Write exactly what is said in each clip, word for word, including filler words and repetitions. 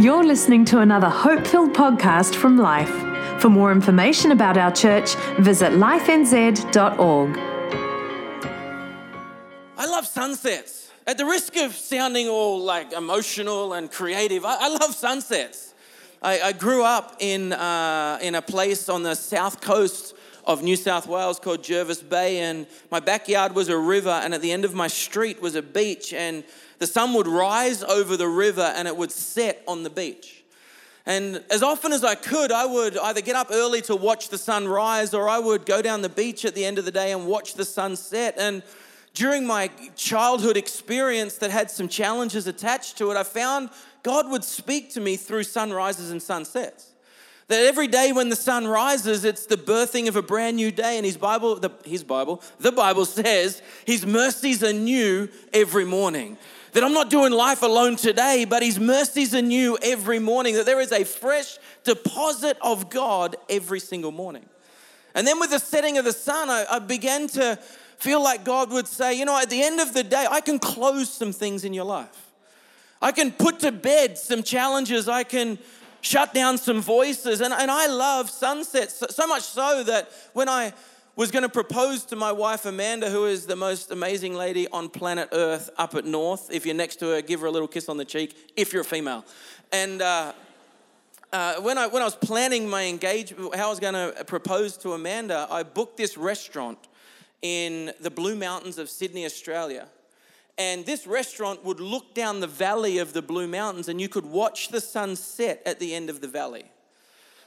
You're listening to another hope-filled podcast from Life. For more information about our church, visit life n z dot org. I love sunsets. At the risk of sounding all like emotional and creative, I, I love sunsets. I, I grew up in uh, in a place on the south coast of New South Wales called Jervis Bay, and my backyard was a river, and at the end of my street was a beach, and the sun would rise over the river and it would set on the beach. And as often as I could, I would either get up early to watch the sun rise, or I would go down the beach at the end of the day and watch the sun set. And during my childhood experience that had some challenges attached to it, I found God would speak to me through sunrises and sunsets. That every day when the sun rises, it's the birthing of a brand new day. And his Bible, the, his Bible, the Bible says, his mercies are new every morning. That I'm not doing life alone today, but his mercies are new every morning. That there is a fresh deposit of God every single morning. And then with the setting of the sun, I, I began to feel like God would say, you know, at the end of the day, I can close some things in your life. I can put to bed some challenges. I can shut down some voices. And, and I love sunsets, so, so much so that when I was going to propose to my wife, Amanda, who is the most amazing lady on planet Earth up at North. If you're next to her, give her a little kiss on the cheek, if you're a female. And uh, uh, when I when I was planning my engagement, how I was going to propose to Amanda, I booked this restaurant in the Blue Mountains of Sydney, Australia. And this restaurant would look down the valley of the Blue Mountains, and you could watch the sunset at the end of the valley.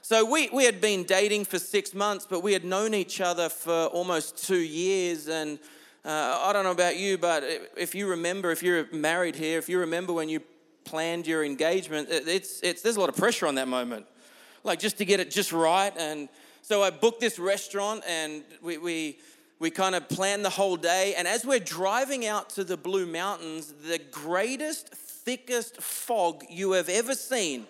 So we, we had been dating for six months, but we had known each other for almost two years. And uh, I don't know about you, but if you remember, if you're married here, if you remember when you planned your engagement, it's it's there's a lot of pressure on that moment, like just to get it just right. And so I booked this restaurant, and we we we kind of planned the whole day. And as we're driving out to the Blue Mountains, the greatest, thickest fog you have ever seen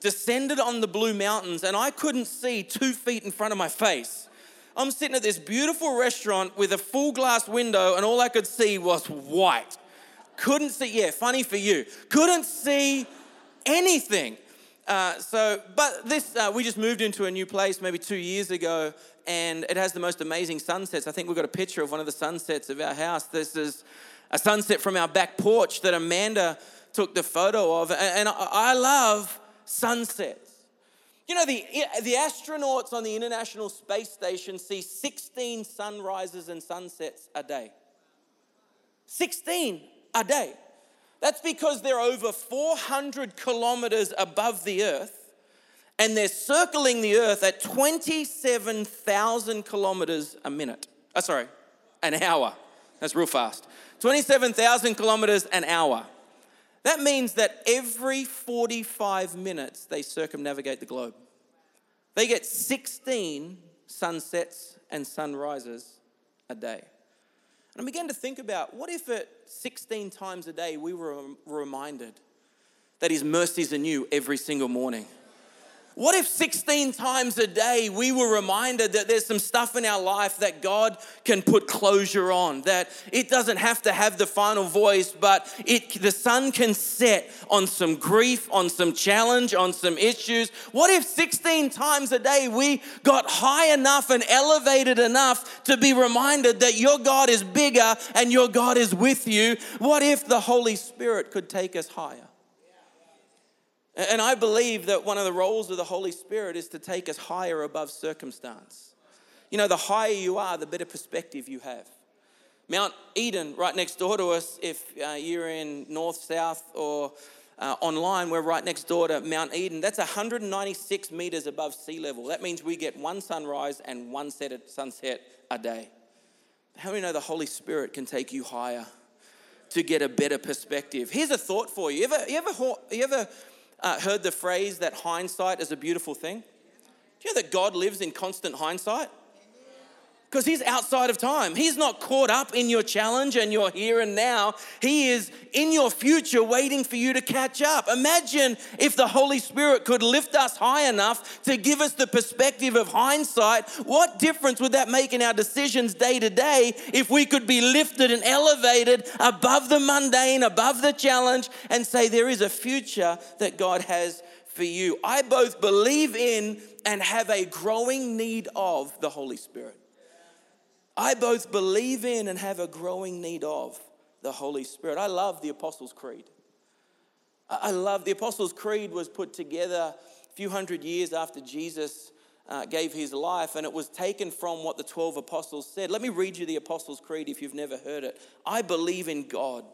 descended on the Blue Mountains, and I couldn't see two feet in front of my face. I'm sitting at this beautiful restaurant with a full glass window, and all I could see was white. Couldn't see, yeah, funny for you. Couldn't see anything. Uh, so, but this, uh, we just moved into a new place maybe two years ago, and it has the most amazing sunsets. I think we've got a picture of one of the sunsets of our house. This is a sunset from our back porch that Amanda took the photo of, and I love sunsets. You know, the the astronauts on the International Space Station see sixteen sunrises and sunsets a day. sixteen a day. That's because they're over four hundred kilometers above the Earth, and they're circling the Earth at twenty-seven thousand kilometers a minute. Oh, sorry, an hour. That's real fast. twenty-seven thousand kilometers an hour. That means that every forty-five minutes, they circumnavigate the globe. They get sixteen sunsets and sunrises a day. And I began to think about, what if at sixteen times a day we were reminded that his mercies are new every single morning? What if sixteen times a day we were reminded that there's some stuff in our life that God can put closure on, that it doesn't have to have the final voice, but it the sun can set on some grief, on some challenge, on some issues? What if sixteen times a day we got high enough and elevated enough to be reminded that your God is bigger and your God is with you? What if the Holy Spirit could take us higher? And I believe that one of the roles of the Holy Spirit is to take us higher above circumstance. You know, the higher you are, the better perspective you have. Mount Eden, right next door to us, if uh, you're in north, south, or uh, online, we're right next door to Mount Eden. That's one hundred ninety-six meters above sea level. That means we get one sunrise and one set of sunset a day. How many know the Holy Spirit can take you higher to get a better perspective? Here's a thought for you. You ever, you ever, you ever Uh, heard the phrase that hindsight is a beautiful thing? Do you know that God lives in constant hindsight? because he's outside of time. He's not caught up in your challenge and your here and now. He is in your future waiting for you to catch up. Imagine if the Holy Spirit could lift us high enough to give us the perspective of hindsight. What difference would that make in our decisions day to day if we could be lifted and elevated above the mundane, above the challenge, and say there is a future that God has for you? I both believe in and have a growing need of the Holy Spirit. I both believe in and have a growing need of the Holy Spirit. I love the Apostles' Creed. I love the Apostles' Creed was put together a few hundred years after Jesus uh, gave his life, and it was taken from what the twelve apostles said. Let me read you the Apostles' Creed if you've never heard it. I believe in God,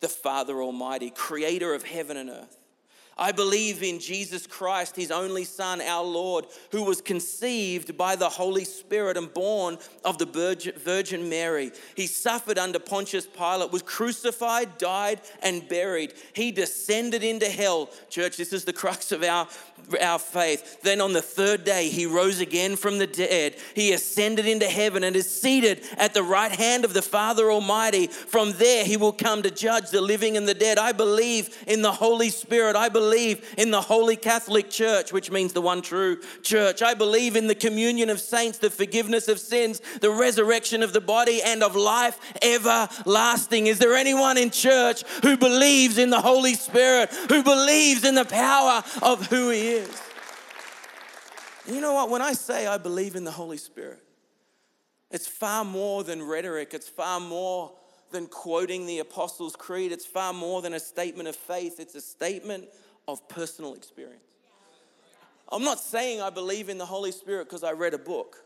the Father Almighty, creator of heaven and earth. I believe in Jesus Christ, his only Son, our Lord, who was conceived by the Holy Spirit and born of the Virgin Mary. He suffered under Pontius Pilate, was crucified, died, and buried. He descended into hell. Church, this is the crux of our, our faith. Then on the third day, he rose again from the dead. He ascended into heaven and is seated at the right hand of the Father Almighty. From there, he will come to judge the living and the dead. I believe in the Holy Spirit. I believe I believe in the Holy Catholic Church, which means the one true church. I believe in the communion of saints, the forgiveness of sins, the resurrection of the body, and of life everlasting. Is there anyone in church who believes in the Holy Spirit, who believes in the power of who he is? And you know what? When I say I believe in the Holy Spirit, it's far more than rhetoric. It's far more than quoting the Apostles' Creed. It's far more than a statement of faith. It's a statement of personal experience. I'm not saying I believe in the Holy Spirit because I read a book.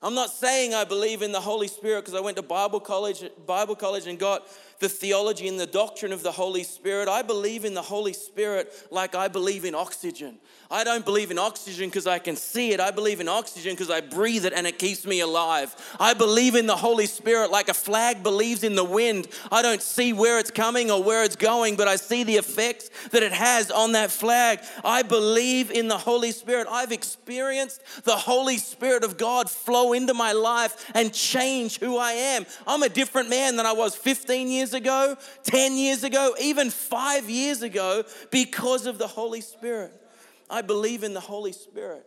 I'm not saying I believe in the Holy Spirit because I went to Bible college, Bible college and got the theology and the doctrine of the Holy Spirit. I believe in the Holy Spirit like I believe in oxygen. I don't believe in oxygen because I can see it. I believe in oxygen because I breathe it and it keeps me alive. I believe in the Holy Spirit like a flag believes in the wind. I don't see where it's coming or where it's going, but I see the effects that it has on that flag. I believe in the Holy Spirit. I've experienced the Holy Spirit of God flow into my life and change who I am. I'm a different man than I was fifteen years ago, ten years ago, even five years ago because of the Holy Spirit. I believe in the Holy Spirit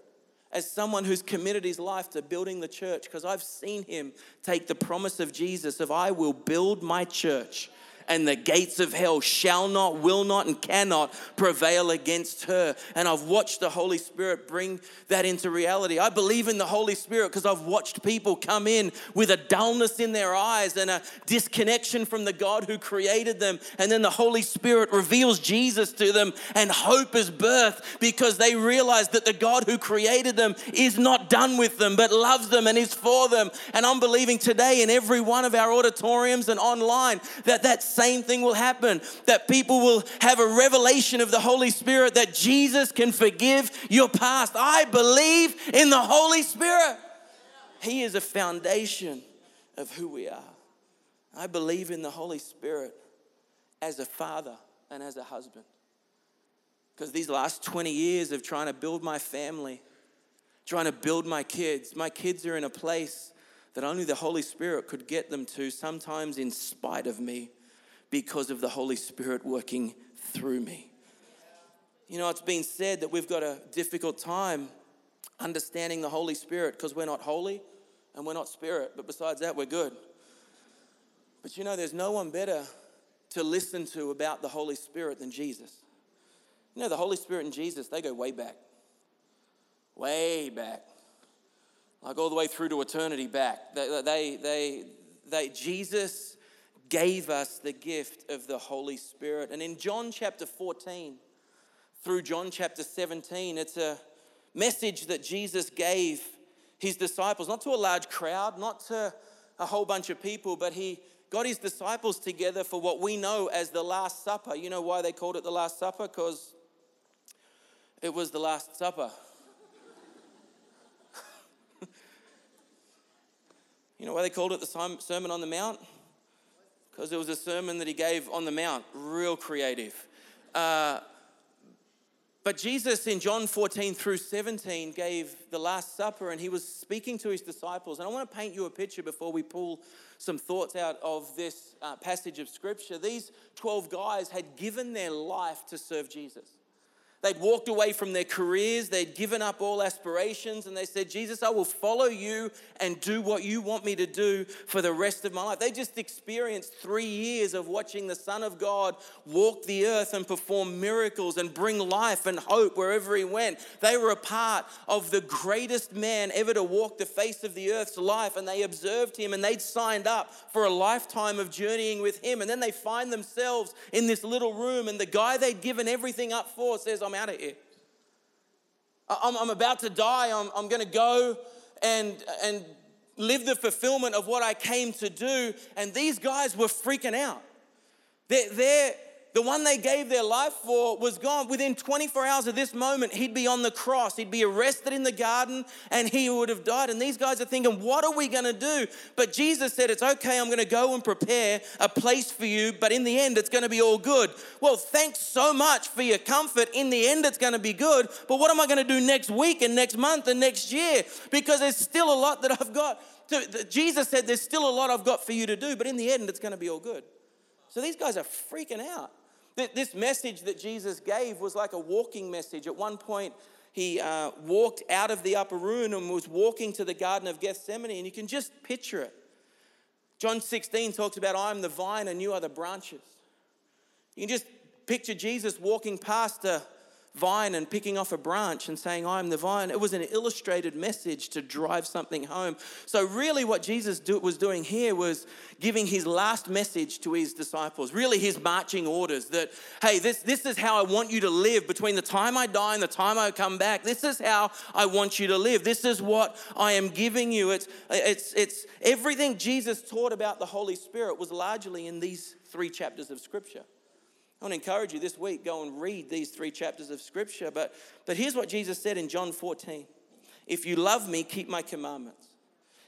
as someone who's committed his life to building the church because I've seen him take the promise of Jesus of I will build my church and the gates of hell shall not, will not, and cannot prevail against her. And I've watched the Holy Spirit bring that into reality. I believe in the Holy Spirit because I've watched people come in with a dullness in their eyes and a disconnection from the God who created them. And then the Holy Spirit reveals Jesus to them and hope is birthed because they realize that the God who created them is not done with them but loves them and is for them. And I'm believing today in every one of our auditoriums and online that that's same thing will happen, that people will have a revelation of the Holy Spirit that Jesus can forgive your past. I believe in the Holy Spirit. He is a foundation of who we are. I believe in the Holy Spirit as a father and as a husband. Because these last twenty years of trying to build my family, trying to build my kids, my kids are in a place that only the Holy Spirit could get them to, sometimes in spite of me, because of the Holy Spirit working through me. You know, it's been said that we've got a difficult time understanding the Holy Spirit because we're not holy and we're not spirit, but besides that, we're good. But you know, there's no one better to listen to about the Holy Spirit than Jesus. You know, the Holy Spirit and Jesus, they go way back, way back, like all the way through to eternity back. They, they, they, they Jesus gave us the gift of the Holy Spirit. And in John chapter fourteen through John chapter seventeen, it's a message that Jesus gave his disciples, not to a large crowd, not to a whole bunch of people, but he got his disciples together for what we know as the Last Supper. You know why they called it the Last Supper? Because it was the Last Supper. You know why they called it the Sermon on the Mount? Because it was a sermon that he gave on the Mount, real creative. Uh, But Jesus in John fourteen through seventeen gave the Last Supper, and he was speaking to his disciples. And I want to paint you a picture before we pull some thoughts out of this uh, passage of Scripture. These twelve guys had given their life to serve Jesus. They'd walked away from their careers. They'd given up all aspirations. And they said, Jesus, I will follow you and do what you want me to do for the rest of my life. They just experienced three years of watching the Son of God walk the earth and perform miracles and bring life and hope wherever he went. They were a part of the greatest man ever to walk the face of the earth's life. And they observed him, and they'd signed up for a lifetime of journeying with him. And then they find themselves in this little room, and the guy they'd given everything up for says, I'm out of here. I'm, I'm about to die. I'm, I'm going to go and, and live the fulfillment of what I came to do. And these guys were freaking out. They're, they're, the one they gave their life for was gone. Within twenty-four hours of this moment, he'd be on the cross. He'd be arrested in the garden, and he would have died. And these guys are thinking, what are we going to do? But Jesus said, it's okay. I'm going to go and prepare a place for you. But in the end, it's going to be all good. Well, thanks so much for your comfort. In the end, it's going to be good. But what am I going to do next week and next month and next year? Because there's still a lot that I've got. Jesus said, there's still a lot I've got for you to do. But in the end, it's going to be all good. So these guys are freaking out. This message that Jesus gave was like a walking message. At one point, he uh, walked out of the upper room and was walking to the Garden of Gethsemane, and you can just picture it. John sixteen talks about, I am the vine and you are the branches. You can just picture Jesus walking past a vine and picking off a branch and saying, I am the vine. It was an illustrated message to drive something home. So really what Jesus do, was doing here was giving his last message to his disciples, really his marching orders that, hey, this, this is how I want you to live between the time I die and the time I come back. This is how I want you to live. This is what I am giving you. It's, it's, it's everything Jesus taught about the Holy Spirit was largely in these three chapters of Scripture. I want to encourage you this week, go and read these three chapters of Scripture. But, but here's what Jesus said in John fourteen. If you love me, keep my commandments.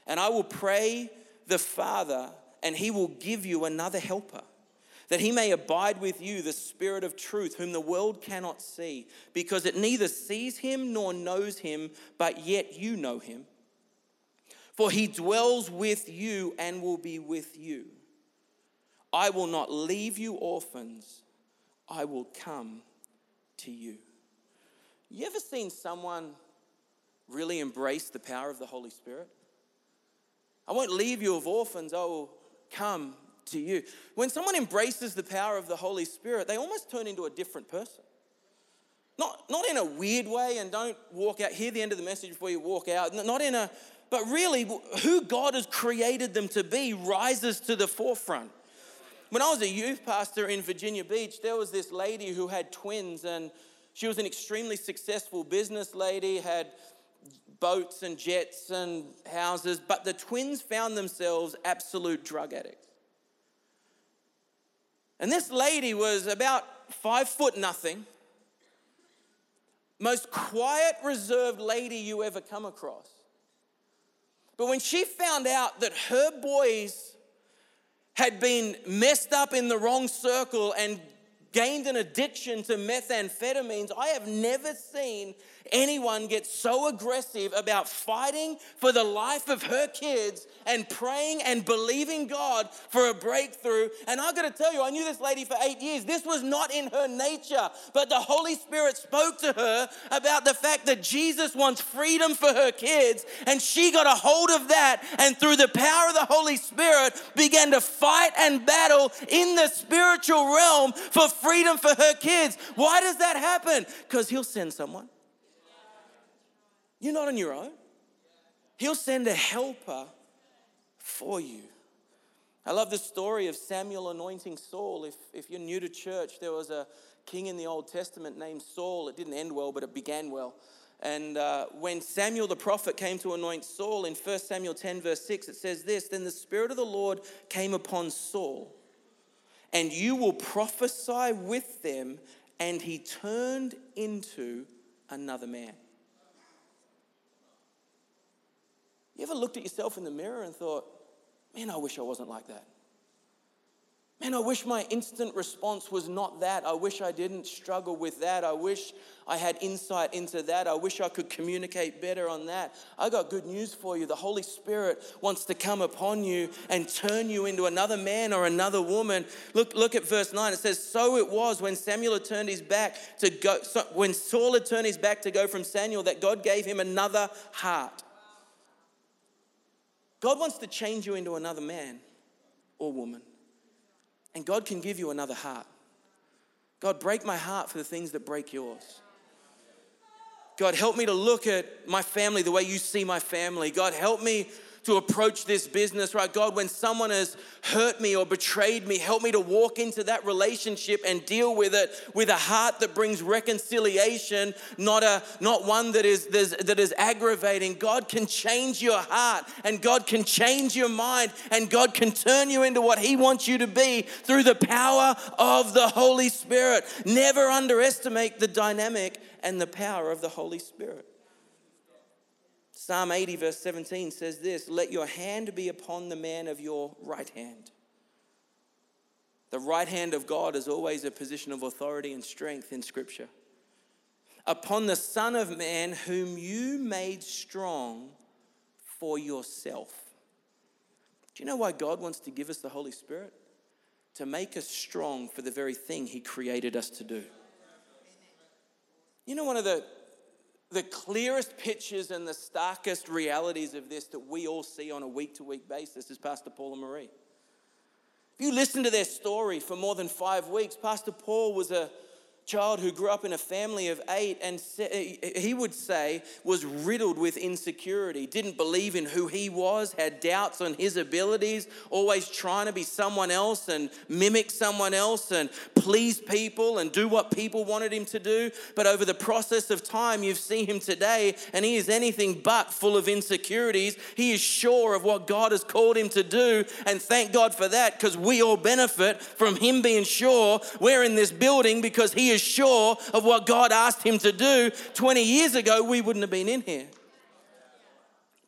And I will pray the Father, and he will give you another helper, that he may abide with you, the Spirit of truth, whom the world cannot see, because it neither sees him nor knows him, but yet you know him. For he dwells with you and will be with you. I will not leave you orphans. I will come to you. You ever seen someone really embrace the power of the Holy Spirit? I won't leave you of orphans, I will come to you. When someone embraces the power of the Holy Spirit, they almost turn into a different person. Not, not in a weird way, and don't walk out, hear the end of the message before you walk out, not in a, but really who God has created them to be rises to the forefront. When I was a youth pastor in Virginia Beach, there was this lady who had twins, and she was an extremely successful business lady, had boats and jets and houses, but the twins found themselves absolute drug addicts. And this lady was about five foot nothing, most quiet, reserved lady you ever come across. But when she found out that her boys had been messed up in the wrong circle and gained an addiction to methamphetamines, I have never seen anyone get so aggressive about fighting for the life of her kids and praying and believing God for a breakthrough. And I've got to tell you, I knew this lady for eight years. This was not in her nature, but the Holy Spirit spoke to her about the fact that Jesus wants freedom for her kids, and she got a hold of that, and through the power of the Holy Spirit began to fight and battle in the spiritual realm for freedom for her kids. Why does that happen? Because he'll send someone. You're not on your own. He'll send a helper for you. I love the story of Samuel anointing Saul. If, if you're new to church, there was a king in the Old Testament named Saul. It didn't end well, but it began well. And uh, when Samuel the prophet came to anoint Saul, in First Samuel ten verse six, it says this, then the Spirit of the Lord came upon Saul, and you will prophesy with them, and he turned into another man. You ever looked at yourself in the mirror and thought, man, I wish I wasn't like that? Man, I wish my instant response was not that. I wish I didn't struggle with that. I wish I had insight into that. I wish I could communicate better on that. I got good news for you. The Holy Spirit wants to come upon you and turn you into another man or another woman. Look, look at verse nine. It says, "So it was when Samuel had turned his back to go, so when Saul had turned his back to go from Samuel, that God gave him another heart." God wants to change you into another man or woman. And God can give you another heart. God, break my heart for the things that break yours. God, help me to look at my family the way you see my family. God, help me to approach this business, right? God, when someone has hurt me or betrayed me, help me to walk into that relationship and deal with it with a heart that brings reconciliation, not a not one that is that is aggravating. God can change your heart, and God can change your mind, and God can turn you into what He wants you to be through the power of the Holy Spirit. Never underestimate the dynamic and the power of the Holy Spirit. Psalm eighty verse seventeen says this, "Let your hand be upon the man of your right hand." The right hand of God is always a position of authority and strength in Scripture. "Upon the Son of Man whom you made strong for yourself." Do you know why God wants to give us the Holy Spirit? To make us strong for the very thing He created us to do. You know, one of the The clearest pictures and the starkest realities of this that we all see on a week-to-week basis is Pastor Paul and Marie. If you listen to their story for more than five weeks, Pastor Paul was a child who grew up in a family of eight and he would say was riddled with insecurity, didn't believe in who he was, had doubts on his abilities, always trying to be someone else and mimic someone else and please people and do what people wanted him to do. But over the process of time, you've seen him today and he is anything but full of insecurities. He is sure of what God has called him to do, and thank God for that, because we all benefit from him being sure. We're in this building because he is sure of what God asked him to do. twenty years ago, we wouldn't have been in here.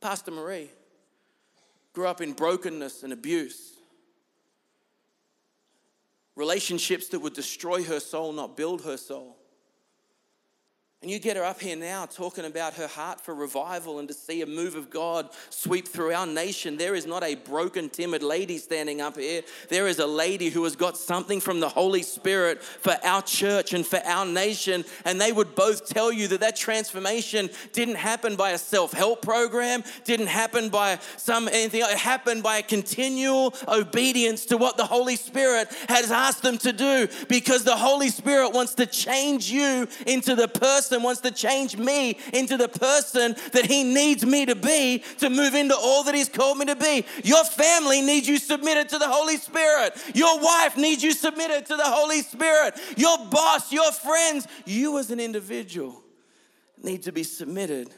Pastor Marie grew up in brokenness and abuse. Relationships that would destroy her soul, not build her soul. And you get her up here now talking about her heart for revival and to see a move of God sweep through our nation. There is not a broken, timid lady standing up here. There is a lady who has got something from the Holy Spirit for our church and for our nation. And they would both tell you that that transformation didn't happen by a self-help program, didn't happen by some anything. It happened by a continual obedience to what the Holy Spirit has asked them to do, because the Holy Spirit wants to change you into the person and wants to change me into the person that He needs me to be to move into all that He's called me to be. Your family needs you submitted to the Holy Spirit. Your wife needs you submitted to the Holy Spirit. Your boss, your friends, you as an individual need to be submitted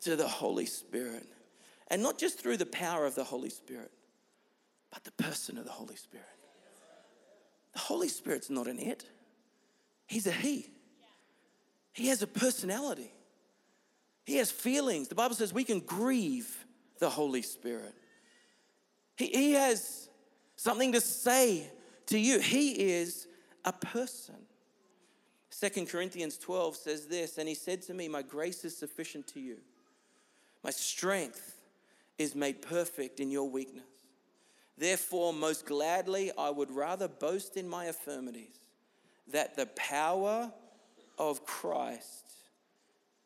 to the Holy Spirit. And not just through the power of the Holy Spirit, but the person of the Holy Spirit. The Holy Spirit's not an it. He's a he. He has a personality. He has feelings. The Bible says we can grieve the Holy Spirit. He, he has something to say to you. He is a person. Second Corinthians twelve says this, "And He said to me, my grace is sufficient to you. My strength is made perfect in your weakness. Therefore, most gladly, I would rather boast in my infirmities, that the power of Christ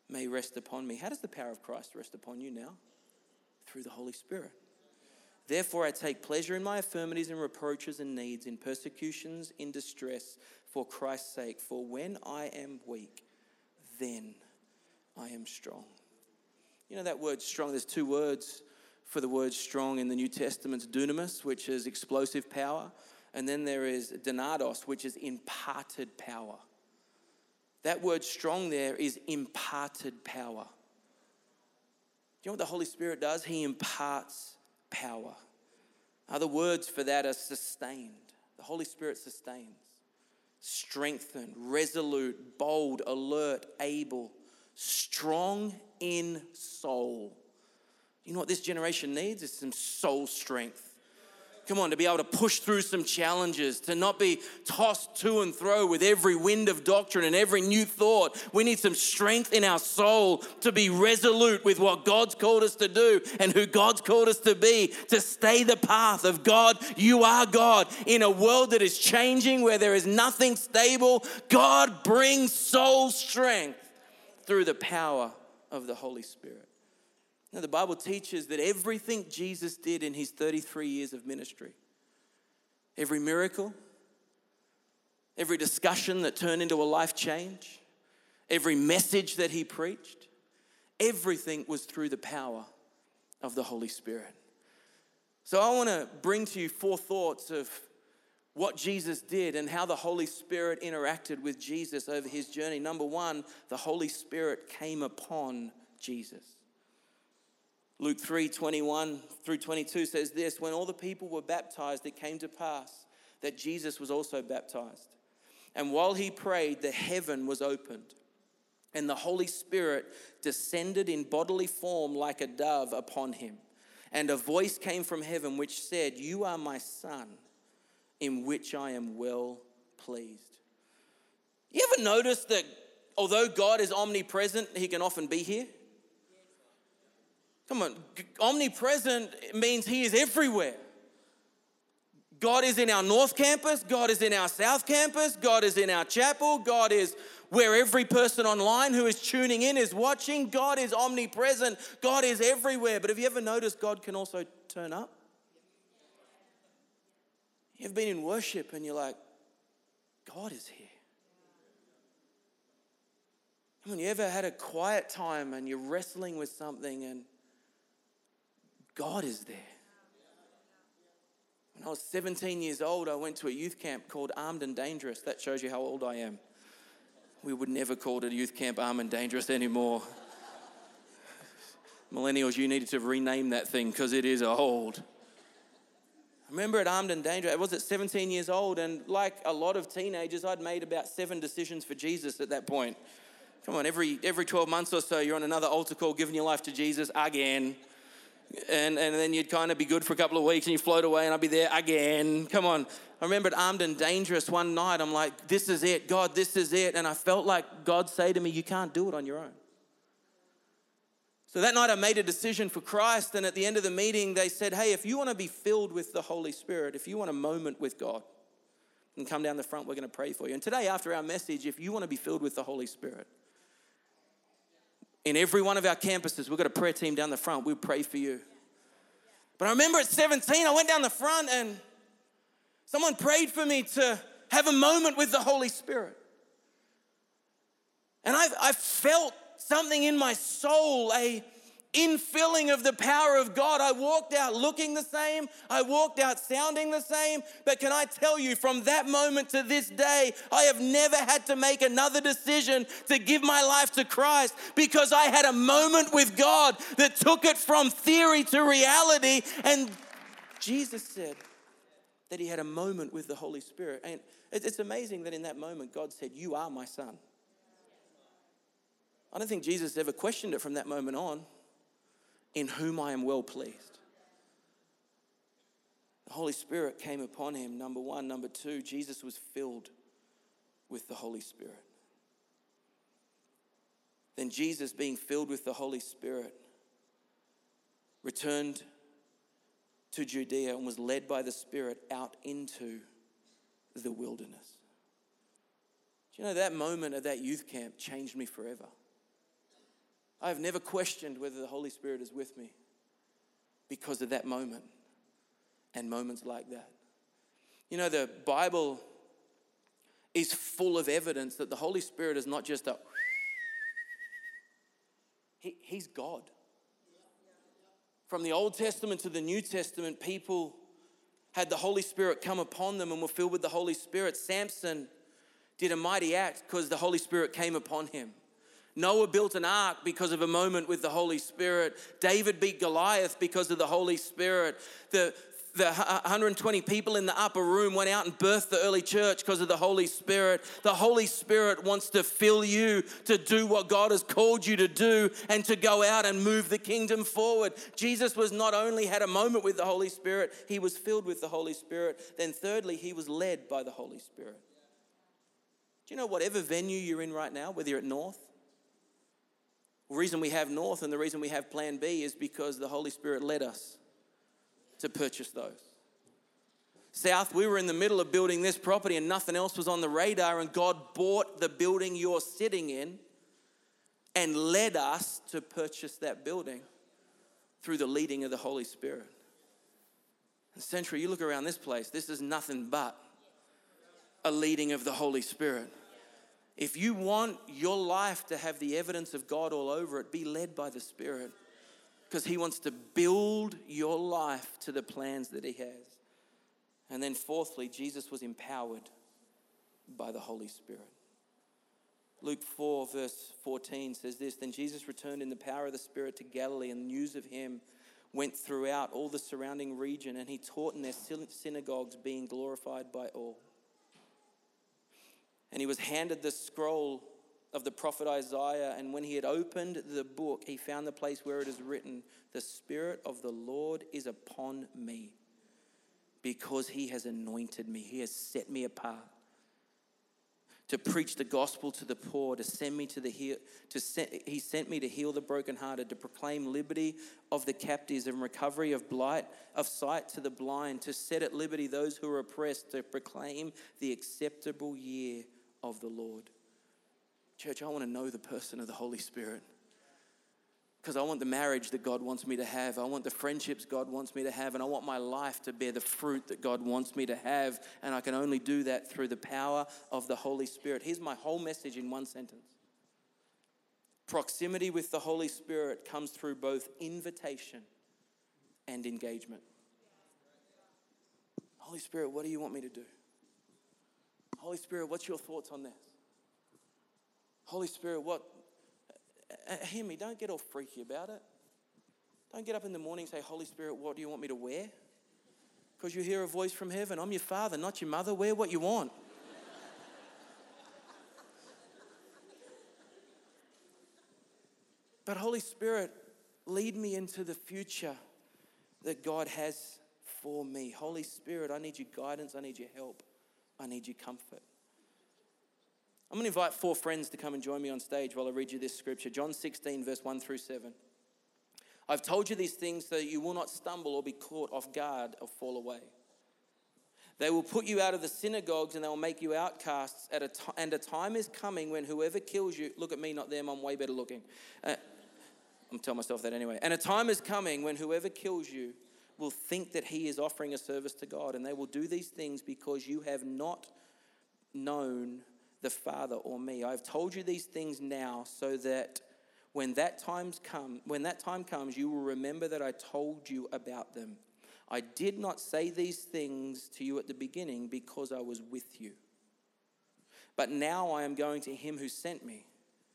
may rest upon me." How does the power of Christ rest upon you now? Through the Holy Spirit. "Therefore, I take pleasure in my infirmities and reproaches and needs, in persecutions, in distress, for Christ's sake. For when I am weak, then I am strong." You know that word strong, there's two words for the word strong in the New Testament's dunamis, which is explosive power, and then there is donatos, which is imparted power. That word strong there is imparted power. Do you know what the Holy Spirit does? He imparts power. Other words for that are sustained. The Holy Spirit sustains. Strengthened, resolute, bold, alert, able, strong in soul. You know what this generation needs? Is some soul strength. Come on, to be able to push through some challenges, to not be tossed to and fro with every wind of doctrine and every new thought. We need some strength in our soul to be resolute with what God's called us to do and who God's called us to be, to stay the path of God. You are God. In a world that is changing, where there is nothing stable, God brings soul strength through the power of the Holy Spirit. Now, the Bible teaches that everything Jesus did in his thirty-three years of ministry, every miracle, every discussion that turned into a life change, every message that he preached, everything was through the power of the Holy Spirit. So I want to bring to you four thoughts of what Jesus did and how the Holy Spirit interacted with Jesus over his journey. Number one, the Holy Spirit came upon Jesus. Luke three, twenty-one through twenty-two says this: when all the people were baptized, it came to pass that Jesus was also baptized. And while he prayed, the heaven was opened, and the Holy Spirit descended in bodily form like a dove upon him. And a voice came from heaven which said, "You are my son, in which I am well pleased." You ever notice that although God is omnipresent, he can often be here? Come on, omnipresent means he is everywhere. God is in our north campus. God is in our south campus. God is in our chapel. God is where every person online who is tuning in is watching. God is omnipresent. God is everywhere. But have you ever noticed God can also turn up? You've been in worship and you're like, God is here. Come on, you ever had a quiet time and you're wrestling with something and God is there? When I was seventeen years old, I went to a youth camp called Armed and Dangerous. That shows you how old I am. We would never call it a youth camp Armed and Dangerous anymore. Millennials, you needed to rename that thing because it is old. I remember at Armed and Dangerous, I was at seventeen years old, and like a lot of teenagers, I'd made about seven decisions for Jesus at that point. Come on, every every twelve months or so, you're on another altar call, giving your life to Jesus again. And and then you'd kind of be good for a couple of weeks and you float away and I'd be there again. Come on. I remember at Armed and Dangerous one night, I'm like, this is it, God, this is it. And I felt like God say to me, you can't do it on your own. So that night I made a decision for Christ, and at the end of the meeting they said, hey, if you want to be filled with the Holy Spirit, if you want a moment with God, and come down the front, we're going to pray for you. And today after our message, if you want to be filled with the Holy Spirit, in every one of our campuses, we've got a prayer team down the front. We'll pray for you. But I remember at seventeen, I went down the front and someone prayed for me to have a moment with the Holy Spirit. And I, I felt something in my soul, a infilling of the power of God. I walked out looking the same. I walked out sounding the same. But can I tell you, from that moment to this day, I have never had to make another decision to give my life to Christ, because I had a moment with God that took it from theory to reality. And Jesus said that he had a moment with the Holy Spirit. And it's amazing that in that moment, God said, you are my son. I don't think Jesus ever questioned it from that moment on. In whom I am well pleased. The Holy Spirit came upon him, number one. Number two, Jesus was filled with the Holy Spirit. Then Jesus, being filled with the Holy Spirit, returned to Judea and was led by the Spirit out into the wilderness. Do you know that moment at that youth camp changed me forever? I've never questioned whether the Holy Spirit is with me because of that moment and moments like that. You know, the Bible is full of evidence that the Holy Spirit is not just a... He, he's God. From the Old Testament to the New Testament, people had the Holy Spirit come upon them and were filled with the Holy Spirit. Samson did a mighty act because the Holy Spirit came upon him. Noah built an ark because of a moment with the Holy Spirit. David beat Goliath because of the Holy Spirit. The the one hundred twenty people in the upper room went out and birthed the early church because of the Holy Spirit. The Holy Spirit wants to fill you to do what God has called you to do and to go out and move the kingdom forward. Jesus was not only had a moment with the Holy Spirit, he was filled with the Holy Spirit. Then thirdly, he was led by the Holy Spirit. Do you know whatever venue you're in right now, whether you're at North, the reason we have North and the reason we have Plan B is because the Holy Spirit led us to purchase those. South, we were in the middle of building this property and nothing else was on the radar, and God bought the building you're sitting in and led us to purchase that building through the leading of the Holy Spirit. And Century, you look around this place, this is nothing but a leading of the Holy Spirit. If you want your life to have the evidence of God all over it, be led by the Spirit, because he wants to build your life to the plans that he has. And then fourthly, Jesus was empowered by the Holy Spirit. Luke four verse fourteen says this, "Then Jesus returned in the power of the Spirit to Galilee, and news of him went throughout all the surrounding region, and he taught in their synagogues, being glorified by all." And he was handed the scroll of the prophet Isaiah, and when he had opened the book, he found the place where it is written, "The Spirit of the Lord is upon me, because he has anointed me." He has set me apart to preach the gospel to the poor, to send me to the heal, to send, he sent me to heal the brokenhearted, to proclaim liberty of the captives and recovery of blight of sight to the blind, to set at liberty those who are oppressed, to proclaim the acceptable year of the Lord. Church, I want to know the person of the Holy Spirit, because I want the marriage that God wants me to have. I want the friendships God wants me to have, and I want my life to bear the fruit that God wants me to have, and I can only do that through the power of the Holy Spirit. Here's my whole message in one sentence. Proximity with the Holy Spirit comes through both invitation and engagement. Holy Spirit, what do you want me to do? Holy Spirit, what's your thoughts on this? Holy Spirit, what? Uh, hear me, don't get all freaky about it. Don't get up in the morning and say, "Holy Spirit, what do you want me to wear?" Because you hear a voice from heaven. I'm your father, not your mother. Wear what you want. But Holy Spirit, lead me into the future that God has for me. Holy Spirit, I need your guidance. I need your help. I need your comfort. I'm going to invite four friends to come and join me on stage while I read you this scripture. John sixteen, verse one through seven. "I've told you these things so that you will not stumble or be caught off guard or fall away. They will put you out of the synagogues, and they will make you outcasts. At a t- and a time is coming when whoever kills you..." Look at me, not them. I'm way better looking. Uh, I'm telling myself that anyway. "And a time is coming when whoever kills you will think that he is offering a service to God, and they will do these things because you have not known the Father or me. I've told you these things now so that when that time's come, when that time comes, you will remember that I told you about them. I did not say these things to you at the beginning because I was with you. But now I am going to him who sent me.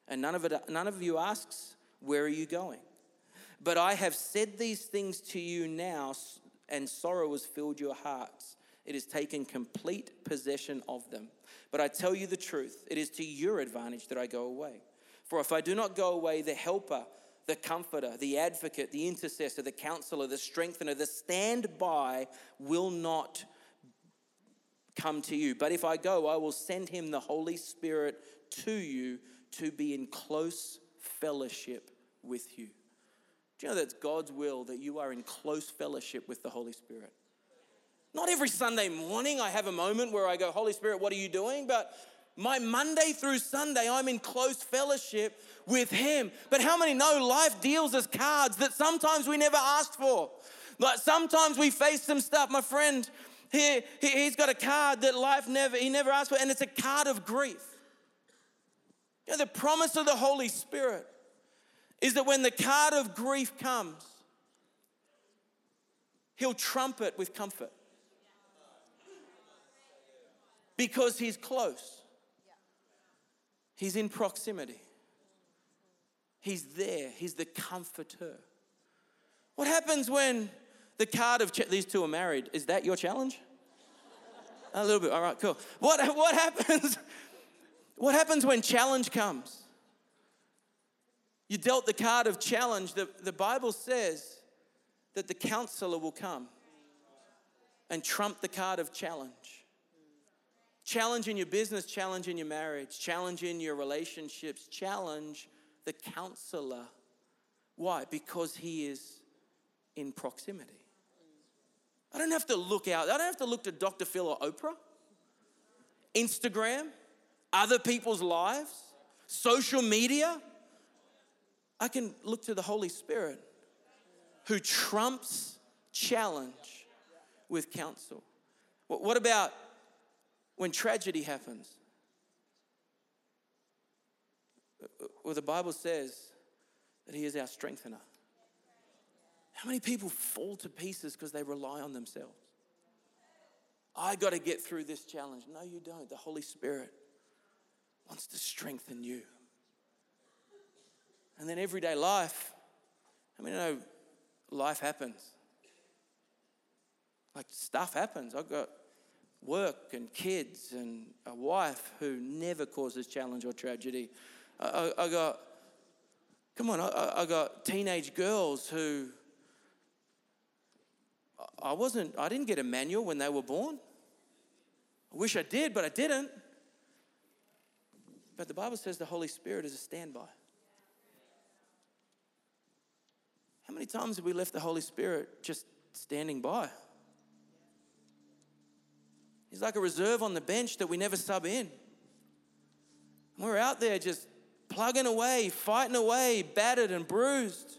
And none of it, none of you asks, 'Where are you going?' But I have said these things to you now, and sorrow has filled your hearts. It has taken complete possession of them. But I tell you the truth, it is to your advantage that I go away. For if I do not go away, the helper, the comforter, the advocate, the intercessor, the counselor, the strengthener, the standby will not come to you. But if I go, I will send him the Holy Spirit to you to be in close fellowship with you." Do you know that's God's will, that you are in close fellowship with the Holy Spirit? Not every Sunday morning I have a moment where I go, "Holy Spirit, what are you doing?" But my Monday through Sunday, I'm in close fellowship with him. But how many know life deals us cards that sometimes we never asked for? Like sometimes we face some stuff. My friend here, he's got a card that life never, he never asked for, and it's a card of grief. You know, the promise of the Holy Spirit is that when the card of grief comes, he'll trumpet with comfort. Because he's close. He's in proximity. He's there. He's the comforter. What happens when The card of ch- these two are married. Is that your challenge? A little bit. All right, cool. What what happens? What happens when challenge comes? You dealt the card of challenge. The, the Bible says that the counselor will come and trump the card of challenge. Challenge in your business, challenge in your marriage, challenge in your relationships, challenge the counselor. Why? Because he is in proximity. I don't have to look out. I don't have to look to Doctor Phil or Oprah, Instagram, other people's lives, social media. I can look to the Holy Spirit who trumps challenge with counsel. What about when tragedy happens? Well, the Bible says that he is our strengthener. How many people fall to pieces because they rely on themselves? I got to get through this challenge. No, you don't. The Holy Spirit wants to strengthen you. And then everyday life, I mean, I know life happens. Like stuff happens. I've got work and kids and a wife who never causes challenge or tragedy. I, I, I got, come on, I, I got teenage girls who, I wasn't, I didn't get a manual when they were born. I wish I did, but I didn't. But the Bible says the Holy Spirit is a standby. How many times have we left the Holy Spirit just standing by? He's like a reserve on the bench that we never sub in. And we're out there just plugging away, fighting away, battered and bruised.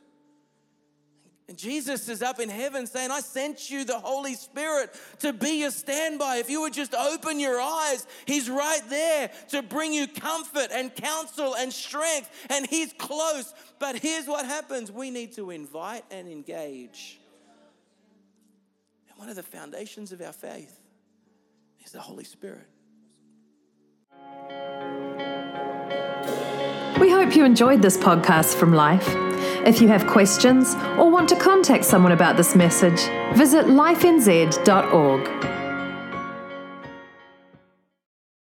And Jesus is up in heaven saying, I sent you the Holy Spirit to be your standby. If you would just open your eyes, he's right there to bring you comfort and counsel and strength, and he's close. But here's what happens. We need to invite and engage. And one of the foundations of our faith is the Holy Spirit. We hope you enjoyed this podcast from Life. If you have questions or want to contact someone about this message, visit life n z dot org.